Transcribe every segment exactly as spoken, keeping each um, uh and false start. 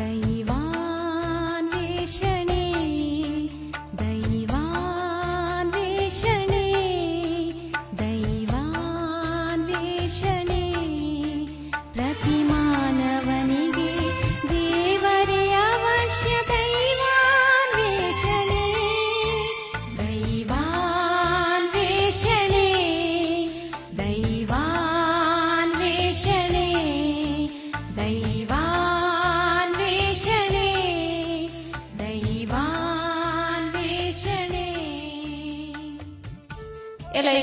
ದೈವಾನ್ವೇಷಣೆ ದೈವಾನ್ವೇಷಣೆ ದೈವಾನ್ವೇಷಣೆ ಪ್ರತಿ ಮಾನವನಿಗೆ ದೇವರೇ ಅವಶ್ಯ ದೈವಾನ್ವೇಷಣೆ ದೈವಾನ್ವೇಷಣೆ ದೈವಾನ್ವೇಷಣೆ ದೈವಾನ್ವೇಷಣೆ ದೈವಾನ್ವೇಷಣೆ. ಎಲ್ಲ ಈ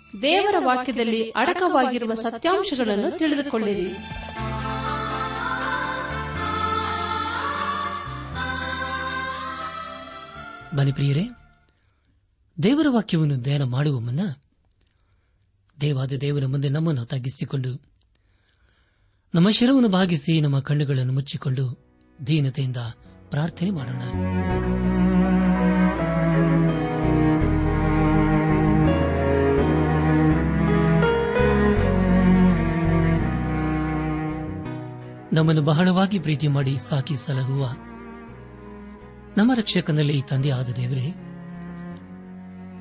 ದೇವರ ವಾಕ್ಯದಲ್ಲಿ ಅಡಕವಾಗಿರುವ ಸತ್ಯಾಂಶಗಳನ್ನು ತಿಳಿದುಕೊಳ್ಳಿರಿ. ಬನ್ನಿ ಪ್ರಿಯರೇ, ದೇವರ ವಾಕ್ಯವನ್ನು ಧ್ಯಾನ ಮಾಡುವ ಮುನ್ನ ದೇವಾದ ದೇವರ ಮುಂದೆ ನಮ್ಮನ್ನು ತಗ್ಗಿಸಿಕೊಂಡು, ನಮ್ಮ ಶಿರವನ್ನು ಭಾಗಿಸಿ, ನಮ್ಮ ಕಣ್ಣುಗಳನ್ನು ಮುಚ್ಚಿಕೊಂಡು ದೀನತೆಯಿಂದ ಪ್ರಾರ್ಥನೆ ಮಾಡೋಣ. ನಮ್ಮನ್ನು ಬಹಳವಾಗಿ ಪ್ರೀತಿ ಮಾಡಿ ಸಾಕಿ ಸಲಹುವ ನಮ್ಮ ರಕ್ಷಕನಲ್ಲಿ ಈ ತಂದೆಯಾದ ದೇವರೇ,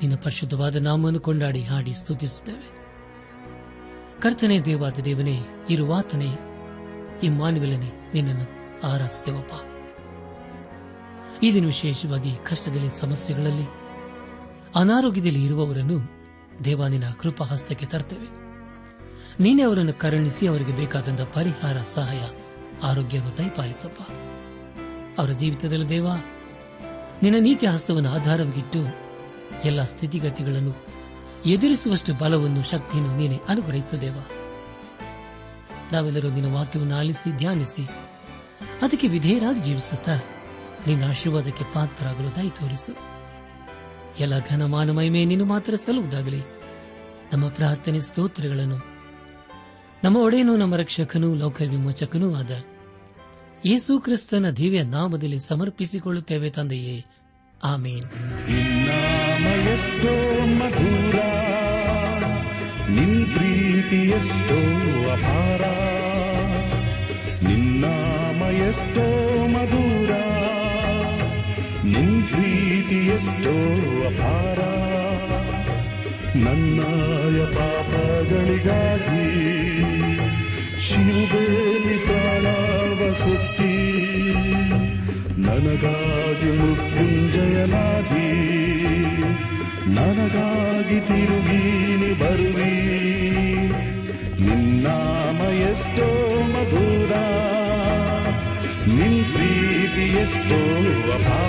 ನಿನ್ನ ಪರಿಶುದ್ಧವಾದ ನಾಮವನ್ನು ಕೊಂಡಾಡಿ ಹಾಡಿ ಸ್ತುತಿಸುತ್ತೇವೆ. ಕರ್ತನೆ, ದೇವಾದ ದೇವನೇ, ಇರುವಾತನೇ, ಇಮ್ಮಾನುವೇಲನೇ, ನಿನ್ನನ್ನು ಆರಾಧಿಸುತ್ತೇವಪ್ಪ. ಈ ದಿನ ವಿಶೇಷವಾಗಿ ಕಷ್ಟದಲ್ಲಿ, ಸಮಸ್ಯೆಗಳಲ್ಲಿ, ಅನಾರೋಗ್ಯದಲ್ಲಿ ಇರುವವರನ್ನು ದೇವ ನಿನ್ನ ಕೃಪಾ ಹಸ್ತಕ್ಕೆ ತರ್ತೇವೆ. ನೀನೇ ಅವರನ್ನು ಕರುಣಿಸಿ ಅವರಿಗೆ ಬೇಕಾದಂತಹ ಪರಿಹಾರ, ಸಹಾಯ, ಆರೋಗ್ಯವನ್ನು ದಯಪಾಲಿಸಪ್ಪ. ಅವರ ಜೀವಿತದಲ್ಲಿ ದೇವ ನಿನ್ನ ನೀತಿ ಹಸ್ತವನ್ನು ಆಧಾರವಾಗಿಟ್ಟು ಎಲ್ಲ ಸ್ಥಿತಿಗತಿಗಳನ್ನು ಎದುರಿಸುವಷ್ಟು ಬಲವನ್ನು, ಶಕ್ತಿಯನ್ನು ನೀನೆ ಅನುಗ್ರಹಿಸು ದೇವ. ನಾವೆಲ್ಲರೂ ನಿನ್ನ ವಾಕ್ಯವನ್ನು ಆಲಿಸಿ, ಧ್ಯಾನಿಸಿ, ಅದಕ್ಕೆ ವಿಧೇಯರಾಗಿ ಜೀವಿಸುತ್ತಾ ನಿನ್ನ ಆಶೀರ್ವಾದಕ್ಕೆ ಪಾತ್ರರಾಗಲು ದಯ ತೋರಿಸು. ಎಲ್ಲ ಘನಮಾನ ಮಹಿಮೆ ನೀನು ಮಾತ್ರ ಸಲ್ಲುವುದಾಗಲಿ. ನಮ್ಮ ಪ್ರಾರ್ಥನೆ ಸ್ತೋತ್ರಗಳನ್ನು ನಮ್ಮ ಒಡೆಯನು, ನಮ್ಮ ರಕ್ಷಕನೂ ಲೋಕ ವಿಮೋಚಕನೂ ಆದ ಯೇಸು ಕ್ರಿಸ್ತನ ದಿವ್ಯ ನಾಮದಲ್ಲಿ ಸಮರ್ಪಿಸಿಕೊಳ್ಳುತ್ತೇವೆ ತಂದೆಯೇ, ಆಮೇನ್. ನಿನ್ನಾಮಯೆಷ್ಟೋ ಮಧುರ, ನಿನ್ನ ಪ್ರೀತಿಯೆಷ್ಟೋ ಅಪಾರ, ನಿನ್ನಾಮಯೆಷ್ಟೋ ಮಧುರ, ನಿನ್ನ ಪ್ರೀತಿಯೆಷ್ಟೋ ಅಪಾರ, ನನ್ನಾಯ ಪಾಪಗಳಿಗಾಗಿ ಶಿಲುಬೆಯಲ್ಲಿ ಪ್ರಾಣವ ಕೊಟ್ಟಿ, ನನಗಾಗಿ ಮೃತ್ಯುಂಜಯನಾಗಿ ನನಗಾಗಿ ತಿರುಗಿ ನೀ ಬರುವಿ. ನಿನ್ನಾಮ ಎಷ್ಟೋ ಮಧುರ, ನಿನ್ನ ಪ್ರೀತಿ ಎಷ್ಟೋ ಅಪಾರ.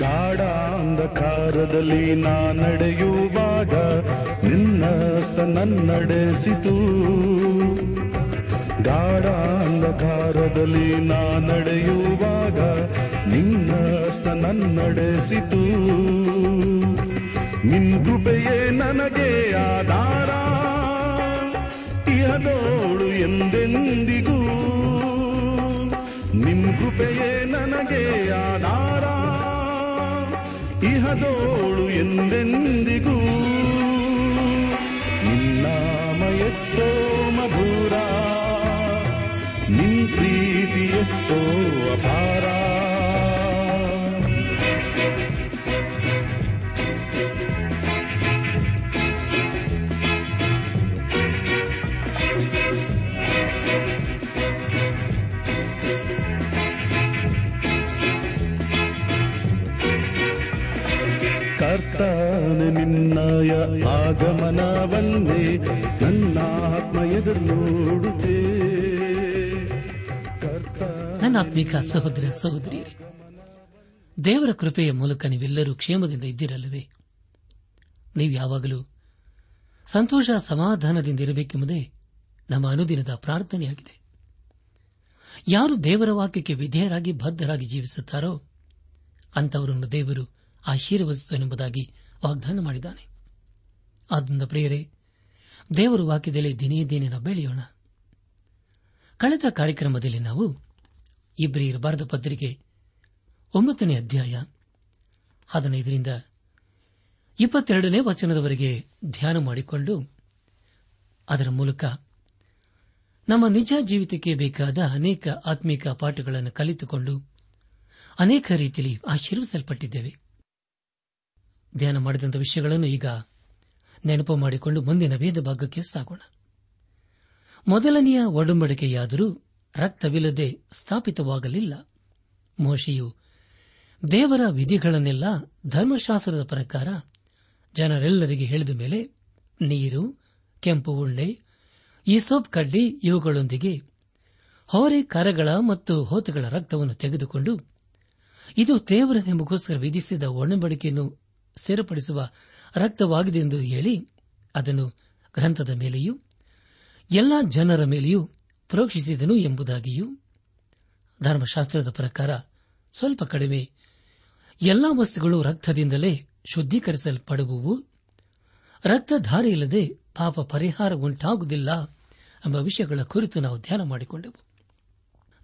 ಕಾಡಾಂಧಕಾರದಲ್ಲಿ ನಾ ನಡೆಯುವಾಗ ನಿನ್ನ ಹಸ್ತ ನನ್ನಡೆಸಿತು, ಗಾಢಾಂಧಕಾರದಲ್ಲಿ ನಾ ನಡೆಯುವಾಗ ನಿನ್ನ ಹಸ್ತ ನನ್ನಡೆಸಿತು, ನಿನ್ನ ಕೃಪೆಯೇ ನನಗೆ ಆಧಾರ, ಇಹದೋಳು ಎಂದೆಂದಿಗೂ ನಿನ್ನ ಕೃಪೆಯೇ ನನಗೆ ಆಧಾರ, ಇಹದೋಳು ಎಂದೆಂದಿಗೂ. ನಿನ್ನಾಮ ಎಷ್ಟೋ ಮಧುರ, ನಿನ್ನ ಪ್ರೀತಿ ಎಷ್ಟೋ ಅಪಾರ. ಕಾಣುತ್ತಾನ ನಿನ್ನಯ ಆಗಮನವನ್ನೇ ನನ್ನ ಆತ್ಮ ಎದುರು ನೋಡುತ್ತೆ. ನನ್ನ ಆತ್ಮಿಕ ಸಹೋದರ ಸಹೋದರಿಯರೇ, ದೇವರ ಕೃಪೆಯ ಮೂಲಕ ನೀವೆಲ್ಲರೂ ಕ್ಷೇಮದಿಂದ ಇದ್ದಿರಲ್ಲವೇ? ನೀವು ಯಾವಾಗಲೂ ಸಂತೋಷ ಸಮಾಧಾನದಿಂದ ಇರಬೇಕೆಂಬುದೇ ನಮ್ಮ ಅನುದಿನದ ಪ್ರಾರ್ಥನೆಯಾಗಿದೆ. ಯಾರು ದೇವರ ವಾಕ್ಯಕ್ಕೆ ವಿಧೇಯರಾಗಿ ಬದ್ಧರಾಗಿ ಜೀವಿಸುತ್ತಾರೋ ಅಂತವರನ್ನು ದೇವರು ಆಶೀರ್ವದಿಸುತ್ತಾನೆಂಬುದಾಗಿ ವಾಗ್ದಾನ ಮಾಡಿದ್ದಾನೆ. ಆದ್ದರಿಂದ ಪ್ರಿಯರೇ, ದೇವರು ವಾಕ್ಯದಲ್ಲಿ ದಿನೇ ದಿನೇ ನಾವು ಬೆಳೆಯೋಣ. ಕಳೆದ ಕಾರ್ಯಕ್ರಮದಲ್ಲಿ ನಾವು ಇಬ್ರಿಯರ ಬರೆದ ಪತ್ರಿಕೆ ಒಂಬತ್ತನೇ ಅಧ್ಯಾಯ ಹದಿನೈದರಿಂದ ಇಪ್ಪತ್ತೆರಡನೇ ವಚನದವರೆಗೆ ಧ್ಯಾನ ಮಾಡಿಕೊಂಡು ಅದರ ಮೂಲಕ ನಮ್ಮ ನಿಜ ಜೀವಿತಕ್ಕೆ ಬೇಕಾದ ಅನೇಕ ಆತ್ಮಿಕ ಪಾಠಗಳನ್ನು ಕಲಿತುಕೊಂಡು ಅನೇಕ ರೀತಿಯಲ್ಲಿ ಆಶೀರ್ವಿಸಲ್ಪಟ್ಟಿದ್ದೇವೆ. ಧ್ಯಾನ ಮಾಡಿದಂಥ ವಿಷಯಗಳನ್ನು ಈಗ ನೆನಪು ಮಾಡಿಕೊಂಡು ಮುಂದಿನ ವೇದ ಭಾಗಕ್ಕೆ ಸಾಗೋಣ. ಮೊದಲನೆಯ ಒಡಂಬಡಿಕೆಯಾದರೂ ರಕ್ತವಿಲ್ಲದೆ ಸ್ಥಾಪಿತವಾಗಲಿಲ್ಲ. ಮೋಶೆಯು ದೇವರ ವಿಧಿಗಳನ್ನೆಲ್ಲ ಧರ್ಮಶಾಸ್ತ್ರದ ಪ್ರಕಾರ ಜನರೆಲ್ಲರಿಗೆ ಹೇಳಿದ ಮೇಲೆ ನೀರು, ಕೆಂಪು ಉಣ್ಣೆ, ಈಸೋಪ್ ಕಡ್ಡಿ ಇವುಗಳೊಂದಿಗೆ ಹೋರೆ ಕರಗಳ ಮತ್ತು ಹೋತಗಳ ರಕ್ತವನ್ನು ತೆಗೆದುಕೊಂಡು ಇದು ದೇವರನೆಂಬುಗೋಸ್ಕರ ವಿಧಿಸಿದ ಒಡಂಬಡಿಕೆಯನ್ನು ಸ್ಥಿರಪಡಿಸುವ ರಕ್ತವಾಗಿದೆ ಎಂದು ಹೇಳಿ ಅದನ್ನು ಗ್ರಂಥದ ಮೇಲೆಯೂ ಎಲ್ಲಾ ಜನರ ಮೇಲೆಯೂ ಪ್ರೋಕ್ಷಿಸಿದನು ಎಂಬುದಾಗಿಯೂ ಧರ್ಮಶಾಸ್ತ್ರದ ಪ್ರಕಾರ ಸ್ವಲ್ಪ ಕಡಿಮೆ ಎಲ್ಲಾ ವಸ್ತುಗಳು ರಕ್ತದಿಂದಲೇ ಶುದ್ಧೀಕರಿಸಲ್ಪಡುವು. ರಕ್ತಧಾರೆ ಇಲ್ಲದೆ ಪಾಪ ಪರಿಹಾರ ಉಂಟಾಗುವುದಿಲ್ಲ ಎಂಬ ವಿಷಯಗಳ ಕುರಿತು ನಾವು ಧ್ಯಾನ ಮಾಡಿಕೊಂಡೆವು.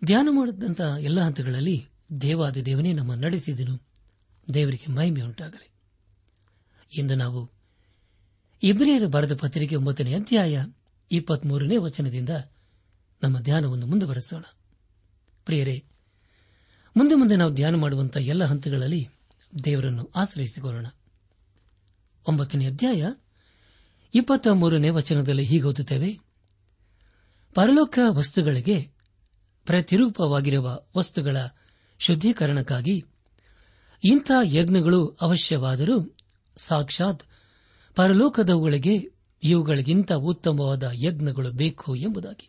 ಧ್ಯಾನ ಮಾಡಿದಂತಹ ಎಲ್ಲ ಹಂತಗಳಲ್ಲಿ ದೇವಾದಿ ದೇವನೇ ನಮ್ಮ ನಡೆಸಿದನು. ದೇವರಿಗೆ ಮಹಿಮೆಯುಂಟಾಗಲಿ. ಇಂದು ನಾವು ಇಬ್ರಿಯರ ಬರೆದ ಪತ್ರಿಕೆ ಒಂಬತ್ತನೇ ಅಧ್ಯಾಯ ಇಪ್ಪತ್ಮೂರನೇ ವಚನದಿಂದ ನಮ್ಮ ಧ್ಯಾನವನ್ನು ಮುಂದುವರೆಸೋಣ. ಪ್ರಿಯರೇ, ಮುಂದೆ ಮುಂದೆ ನಾವು ಧ್ಯಾನ ಮಾಡುವಂತಹ ಎಲ್ಲ ಹಂತಗಳಲ್ಲಿ ದೇವರನ್ನು ಆಶ್ರಯಿಸಿಕೊಳ್ಳೋಣ. ಒಂಬತ್ತನೇ ಅಧ್ಯಾಯ ಇಪ್ಪತ್ತ ಮೂರನೇ ವಚನದಲ್ಲಿ ಹೀಗೆ ಓದುತ್ತೇವೆ: ಪರಲೋಕ ವಸ್ತುಗಳಿಗೆ ಪ್ರತಿರೂಪವಾಗಿರುವ ವಸ್ತುಗಳ ಶುದ್ಧೀಕರಣಕ್ಕಾಗಿ ಇಂಥ ಯಜ್ಞಗಳು ಅವಶ್ಯವಾದರೂ ಸಾಕ್ಷಾತ್ ಪರಲೋಕದವುಗಳಿಗೆ ಇವುಗಳಿಗಿಂತ ಉತ್ತಮವಾದ ಯಜ್ಞಗಳು ಬೇಕು ಎಂಬುದಾಗಿ.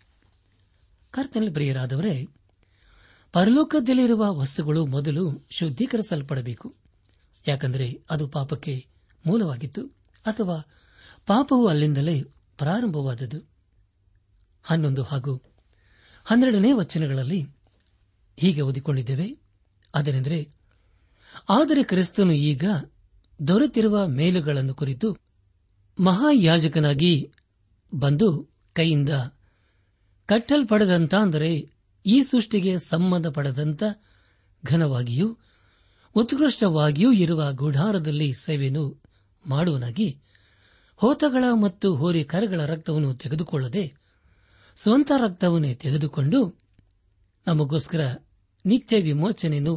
ಕರ್ತನಲ್ಲಿ ಪ್ರಿಯರಾದವರೇ, ಪರಲೋಕದಲ್ಲಿರುವ ವಸ್ತುಗಳು ಮೊದಲು ಶುದ್ಧೀಕರಿಸಲ್ಪಡಬೇಕು. ಯಾಕೆಂದರೆ ಅದು ಪಾಪಕ್ಕೆ ಮೂಲವಾಗಿತ್ತು, ಅಥವಾ ಪಾಪವು ಅಲ್ಲಿಂದಲೇ ಪ್ರಾರಂಭವಾದದ್ದು. ಹನ್ನೊಂದು ಹಾಗೂ ಹನ್ನೆರಡನೇ ವಚನಗಳಲ್ಲಿ ಹೀಗೆ ಓದಿಕೊಂಡಿದ್ದೇವೆ. ಅದನೆಂದರೆ, ಆದರೆ ಕ್ರಿಸ್ತನು ಈಗ ದೊರೆತಿರುವ ಮೇಲುಗಳನ್ನು ಕುರಿತು ಮಹಾಯಾಜಕನಾಗಿ ಬಂದು ಕೈಯಿಂದ ಕಟ್ಟಲ್ಪಡದಂತ, ಅಂದರೆ ಈ ಸೃಷ್ಟಿಗೆ ಸಂಬಂಧಪಡದಂತ ಘನವಾಗಿಯೂ ಉತ್ಕೃಷ್ಟವಾಗಿಯೂ ಇರುವ ಗುಢಾರದಲ್ಲಿ ಸೇವೆಯನ್ನು ಮಾಡುವನಾಗಿ ಹೋತಗಳ ಮತ್ತು ಹೋರಿ ಕರಗಳ ರಕ್ತವನ್ನು ತೆಗೆದುಕೊಳ್ಳದೆ ಸ್ವಂತ ರಕ್ತವನ್ನೇ ತೆಗೆದುಕೊಂಡು ನಮಗೋಸ್ಕರ ನಿತ್ಯ ವಿಮೋಚನೆಯನ್ನು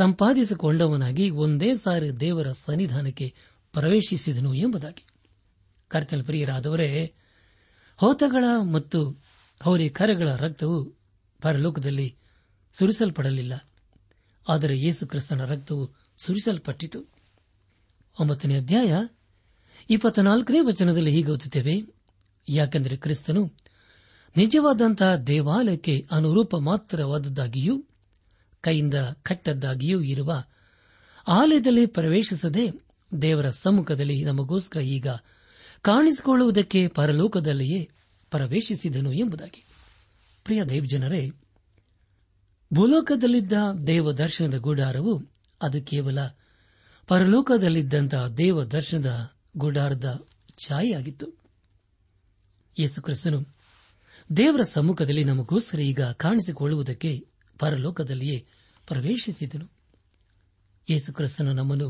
ಸಂಪಾದಿಸಿಕೊಂಡವನಾಗಿ ಒಂದೇ ಸಾರಿ ದೇವರ ಸನ್ನಿಧಾನಕ್ಕೆ ಪ್ರವೇಶಿಸಿದನು ಎಂಬುದಾಗಿ. ಕರ್ತನಲ್ಲಿ ಪ್ರಿಯರಾದವರೇ, ಹೋತಗಳ ಮತ್ತು ಹೋರಿ ಕರಗಳ ರಕ್ತವು ಪರಲೋಕದಲ್ಲಿ ಸುರಿಸಲ್ಪಡಲಿಲ್ಲ, ಆದರೆ ಯೇಸು ಕ್ರಿಸ್ತನ ರಕ್ತವು ಸುರಿಸಲ್ಪಟ್ಟಿತು. ಒಂಬತ್ತನೇ ಅಧ್ಯಾಯ ಇಪ್ಪತ್ನಾಲ್ಕನೇ ವಚನದಲ್ಲಿ ಹೀಗೆ ಓದುತ್ತೇವೆ: ಯಾಕೆಂದರೆ ಕ್ರಿಸ್ತನು ನಿಜವಾದಂತಹ ದೇವಾಲಯಕ್ಕೆ ಅನುರೂಪ ಮಾತ್ರವಾದದ್ದಾಗಿಯೂ ಕೈಯಿಂದ ಕಟ್ಟದ್ದಾಗಿಯೂ ಇರುವ ಆಲಯದಲ್ಲಿ ಪ್ರವೇಶಿಸದೆ ದೇವರ ಸಮ್ಮುಖದಲ್ಲಿ ನಮಗೋಸ್ಕರ ಈಗ ಕಾಣಿಸಿಕೊಳ್ಳುವುದಕ್ಕೆ ಪರಲೋಕದಲ್ಲಿಯೇ ಪ್ರವೇಶಿಸಿದನು ಎಂಬುದಾಗಿ. ಪ್ರಿಯ ದೇವಜನರೇ, ಭೂಲೋಕದಲ್ಲಿದ್ದ ದೇವದರ್ಶನದ ಗುಡಾರವು ಅದು ಕೇವಲ ಪರಲೋಕದಲ್ಲಿದ್ದಂತಹ ದೇವದರ್ಶನದ ಗುಡಾರದ ಛಾಯೆಯಾಗಿತ್ತು. ಯೇಸು ಕ್ರಿಸ್ತನು ದೇವರ ಸಮ್ಮುಖದಲ್ಲಿ ನಮಗೋಸ್ಕರ ಈಗ ಕಾಣಿಸಿಕೊಳ್ಳುವುದಕ್ಕೆ ಪರಲೋಕದಲ್ಲಿಯೇ ಪ್ರವೇಶಿಸಿದನು. ಯೇಸು ಕ್ರಿಸ್ತನು ನಮ್ಮನ್ನು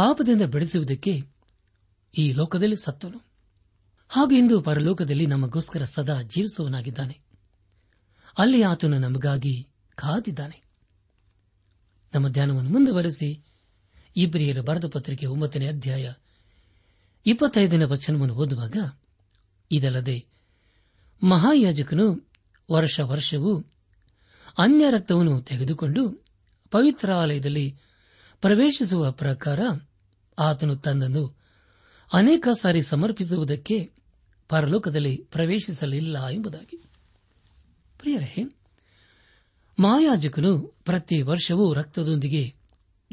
ಪಾಪದಿಂದ ಬಿಡಿಸುವುದಕ್ಕೆ ಈ ಲೋಕದಲ್ಲಿ ಸತ್ತನು, ಹಾಗೂ ಇಂದು ಪರಲೋಕದಲ್ಲಿ ನಮಗೋಸ್ಕರ ಸದಾ ಜೀವಿಸುವನಾಗಿದ್ದಾನೆ. ಅಲ್ಲಿ ಆತನು ನಮಗಾಗಿ ಕಾದಿದ್ದಾನೆ. ನಮ್ಮ ಧ್ಯಾನವನ್ನು ಮುಂದುವರೆಸಿ ಇಬ್ರಿಯರ ಬರೆದ ಪತ್ರಿಕೆ ಒಂಬತ್ತನೇ ಅಧ್ಯಾಯ ಇಪ್ಪತ್ತೈದನೇ ವಚನವನ್ನು ಓದುವಾಗ, ಇದಲ್ಲದೆ ಮಹಾಯಾಜಕನು ವರ್ಷ ವರ್ಷವೂ ಅನ್ಯ ರಕ್ತವನ್ನು ತೆಗೆದುಕೊಂಡು ಪವಿತ್ರಾಲಯದಲ್ಲಿ ಪ್ರವೇಶಿಸುವ ಪ್ರಕಾರ ಆತನು ತನ್ನನ್ನು ಅನೇಕ ಸಾರಿ ಸಮರ್ಪಿಸುವುದಕ್ಕೆ ಪರಲೋಕದಲ್ಲಿ ಪ್ರವೇಶಿಸಲಿಲ್ಲ ಎಂಬುದಾಗಿ. ಪ್ರಿಯರೇ, ಮಹಾಯಾಜಕನು ಪ್ರತಿ ವರ್ಷವೂ ರಕ್ತದೊಂದಿಗೆ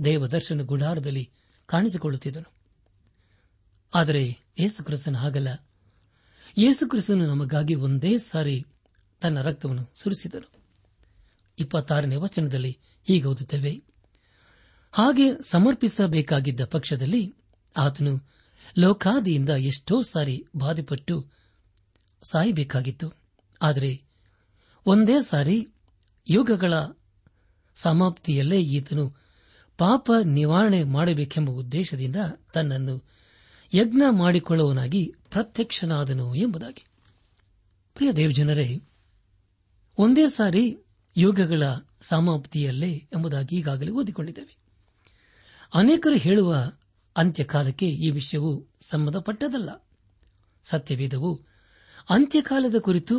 ದೇವದರ್ಶನ ಗುಡಾರದಲ್ಲಿ ಕಾಣಿಸಿಕೊಳ್ಳುತ್ತಿದ್ದನು. ಆದರೆ ಯೇಸುಕ್ರಿಸ್ತನ ಹಾಗಲ್ಲ. ಯೇಸುಕ್ರಿಸ್ತನು ನಮಗಾಗಿ ಒಂದೇ ಸಾರಿ ತನ್ನ ರಕ್ತವನ್ನು ಸುರಿಸಿದನು. ಇಪ್ಪತ್ತಾರನೇ ವಚನದಲ್ಲಿ ಹೀಗೆ ಓದುತ್ತೇವೆ, ಹಾಗೆ ಸಮರ್ಪಿಸಬೇಕಾಗಿದ್ದ ಪಕ್ಷದಲ್ಲಿ ಆತನು ಲೋಕಾದಿಯಿಂದ ಎಷ್ಟೋ ಸಾರಿ ಬಾಧೆಪಟ್ಟು ಸಾಯಬೇಕಾಗಿತ್ತು. ಆದರೆ ಒಂದೇ ಸಾರಿ ಯುಗಗಳ ಸಮಾಪ್ತಿಯಲ್ಲೇ ಈತನು ಪಾಪ ನಿವಾರಣೆ ಮಾಡಬೇಕೆಂಬ ಉದ್ದೇಶದಿಂದ ತನ್ನನ್ನು ಯಜ್ಞ ಮಾಡಿಕೊಳ್ಳುವನಾಗಿ ಪ್ರತ್ಯಕ್ಷನಾದನು ಎಂಬುದಾಗಿ. ಪ್ರಿಯ ದೇವಜನರೇ, ಒಂದೇ ಸಾರಿ ಯುಗಗಳ ಸಮಾಪ್ತಿಯಲ್ಲೇ ಎಂಬುದಾಗಿ ಈಗಾಗಲೇ ಓದಿಕೊಂಡಿದ್ದೇವೆ. ಅನೇಕರು ಹೇಳುವ ಅಂತ್ಯಕಾಲಕ್ಕೆ ಈ ವಿಷಯವು ಸಂಬಂಧಪಟ್ಟದಲ್ಲ. ಸತ್ಯವೇದವು ಅಂತ್ಯಕಾಲದ ಕುರಿತು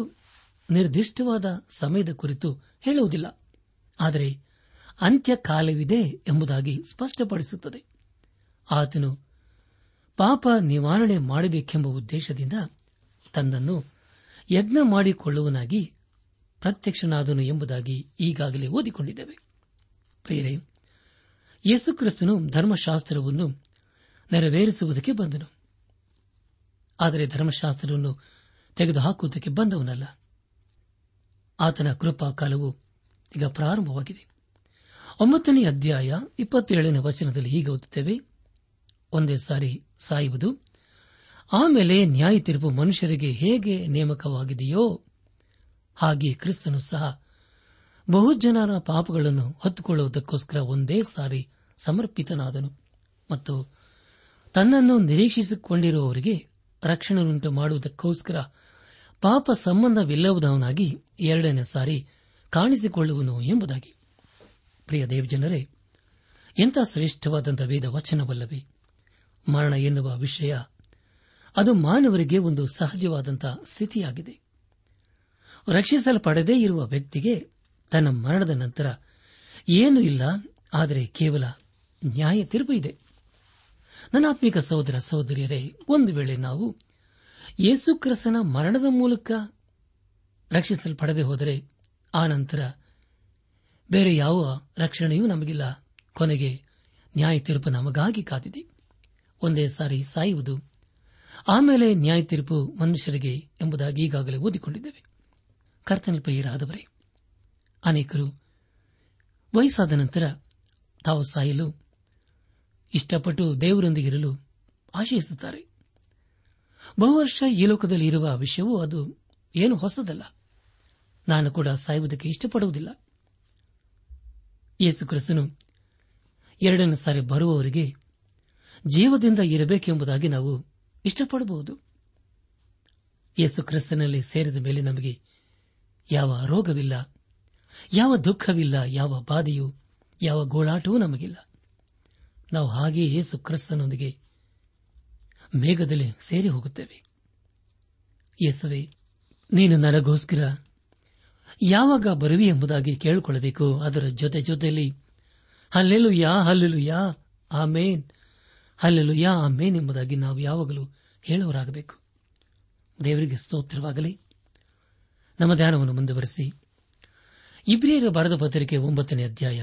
ನಿರ್ದಿಷ್ಟವಾದ ಸಮಯದ ಕುರಿತು ಹೇಳುವುದಿಲ್ಲ, ಆದರೆ ಅಂತ್ಯಕಾಲವಿದೆ ಎಂಬುದಾಗಿ ಸ್ಪಷ್ಟಪಡಿಸುತ್ತದೆ. ಆತನು ಪಾಪ ನಿವಾರಣೆ ಮಾಡಬೇಕೆಂಬ ಉದ್ದೇಶದಿಂದ ತನ್ನನ್ನು ಯಜ್ಞ ಮಾಡಿಕೊಳ್ಳುವನಾಗಿ ಪ್ರತ್ಯಕ್ಷನಾದನು ಎಂಬುದಾಗಿ ಈಗಾಗಲೇ ಓದಿಕೊಂಡಿದ್ದೇವೆ. ಪ್ರಿಯರೇ, ಯೇಸುಕ್ರಿಸ್ತನು ಧರ್ಮಶಾಸ್ತ್ರವನ್ನು ನೆರವೇರಿಸುವುದಕ್ಕೆ ಬಂದನು, ಆದರೆ ಧರ್ಮಶಾಸ್ತ್ರವನ್ನು ತೆಗೆದುಹಾಕುವುದಕ್ಕೆ ಬಂದವನಲ್ಲ. ಆತನ ಕೃಪಾಕಾಲವು ಈಗ ಪ್ರಾರಂಭವಾಗಿದೆ. ಒಂಬತ್ತನೇ ಅಧ್ಯಾಯ ಇಪ್ಪತ್ತೇಳನೇ ವಚನದಲ್ಲಿ ಹೀಗೆ ಓದುತ್ತೇವೆ, ಒಂದೇ ಸಾರಿ ಸಾಯುವುದು, ಆಮೇಲೆ ನ್ಯಾಯ ತೀರ್ಪು ಮನುಷ್ಯರಿಗೆ ಹೇಗೆ ನೇಮಕವಾಗಿದೆಯೋ ಹಾಗೆ ಕ್ರಿಸ್ತನು ಸಹ ಬಹುಜನರ ಪಾಪಗಳನ್ನು ಹೊತ್ತುಕೊಳ್ಳುವುದಕ್ಕೋಸ್ಕರ ಒಂದೇ ಸಾರಿ ಸಮರ್ಪಿತನಾದನು ಮತ್ತು ತನ್ನನ್ನು ನಿರೀಕ್ಷಿಸಿಕೊಂಡಿರುವವರಿಗೆ ರಕ್ಷಣೆಯನ್ನುಂಟು ಮಾಡುವುದಕ್ಕೋಸ್ಕರ ಪಾಪ ಸಂಬಂಧವಿಲ್ಲದವನಾಗಿ ಎರಡನೇ ಸಾರಿ ಕಾಣಿಸಿಕೊಳ್ಳುವನು ಎಂಬುದಾಗಿ. ಪ್ರಿಯ ದೇವಜನರೇ, ಎಂಥ ಶ್ರೇಷ್ಠವಾದಂಥ ವೇದ ವಚನವಲ್ಲವೇ? ಮರಣ ಎನ್ನುವ ವಿಷಯ ಅದು ಮಾನವರಿಗೆ ಒಂದು ಸಹಜವಾದಂತಹ ಸ್ಥಿತಿಯಾಗಿದೆ. ರಕ್ಷಿಸಲ್ಪಡದೇ ಇರುವ ವ್ಯಕ್ತಿಗೆ ತನ್ನ ಮರಣದ ನಂತರ ಏನೂ ಇಲ್ಲ, ಆದರೆ ಕೇವಲ ನ್ಯಾಯ ತೀರ್ಪು ಇದೆ. ನನ್ನ ಆತ್ಮಿಕ ಸಹೋದರ ಸಹೋದರಿಯರೇ, ಒಂದು ವೇಳೆ ನಾವು ಯೇಸುಕ್ರಿಸ್ತನ ಮರಣದ ಮೂಲಕ ರಕ್ಷಿಸಲ್ಪಡದೆ ಹೋದರೆ ಆ ನಂತರ ಬೇರೆ ಯಾವ ರಕ್ಷಣೆಯೂ ನಮಗಿಲ್ಲ. ಕೊನೆಗೆ ನ್ಯಾಯ ತೀರ್ಪು ನಮಗಾಗಿ ಕಾದಿದೆ. ಒಂದೇ ಸಾರಿ ಸಾಯುವುದು, ಆಮೇಲೆ ನ್ಯಾಯ ತೀರ್ಪು ಮನುಷ್ಯರಿಗೆ ಎಂಬುದಾಗಿ ಈಗಾಗಲೇ ಓದಿಕೊಂಡಿದ್ದೇವೆ. ಕರ್ತನ ಪ್ರಿಯರಾದವರೇ, ಅನೇಕರು ವಯಸ್ಸಾದ ನಂತರ ತಾವು ಸಾಯಲು ಇಷ್ಟಪಟ್ಟು ದೇವರೊಂದಿಗಿರಲು ಆಶಯಿಸುತ್ತಾರೆ. ಬಹುವರ್ಷ ಈ ಲೋಕದಲ್ಲಿ ಇರುವ ವಿಷಯವೂ ಅದು ಏನು ಹೊಸದಲ್ಲ. ನಾನು ಕೂಡ ಸಾಯುವುದಕ್ಕೆ ಇಷ್ಟಪಡುವುದಿಲ್ಲ. ಯೇಸುಕ್ರಿಸ್ತನು ಎರಡನೇ ಸಾರಿ ಬರುವವರಿಗೆ ಜೀವದಿಂದ ಇರಬೇಕೆಂಬುದಾಗಿ ನಾವು ಇಷ್ಟಪಡಬಹುದು. ಯೇಸುಕ್ರಿಸ್ತನಲ್ಲಿ ಸೇರಿದ ಮೇಲೆ ನಮಗೆ ಯಾವ ರೋಗವಿಲ್ಲ, ಯಾವ ದುಃಖವಿಲ್ಲ, ಯಾವ ಬಾಧೆಯೂ ಯಾವ ಗೋಳಾಟವೂ ನಮಗಿಲ್ಲ. ನಾವು ಹಾಗೆಯೇ ಯೇಸು ಕ್ರಿಸ್ತನೊಂದಿಗೆ ಮೇಘದಲ್ಲಿ ಸೇರಿ ಹೋಗುತ್ತೇವೆ. ಯೇಸುವೆ, ನೀನು ನನಗೋಸ್ಕರ ಯಾವಾಗ ಬರುವಿ ಎಂಬುದಾಗಿ ಕೇಳಿಕೊಳ್ಳಬೇಕು. ಅದರ ಜೊತೆ ಜೊತೆಯಲ್ಲಿ hallelujah hallelujah amen hallelujah amen ಎಂಬುದಾಗಿ ನಾವು ಯಾವಾಗಲೂ ಹೇಳುವರಾಗಬೇಕು. ದೇವರಿಗೆ ಸ್ತೋತ್ರವಾಗಲಿ. ನಮ್ಮ ಧ್ಯಾನವನ್ನು ಮುಂದುವರೆಸಿ ಇಬ್ರಿಯರ ಬರೆದ ಪತ್ರಿಕೆ ಒಂಬತ್ತನೇ ಅಧ್ಯಾಯ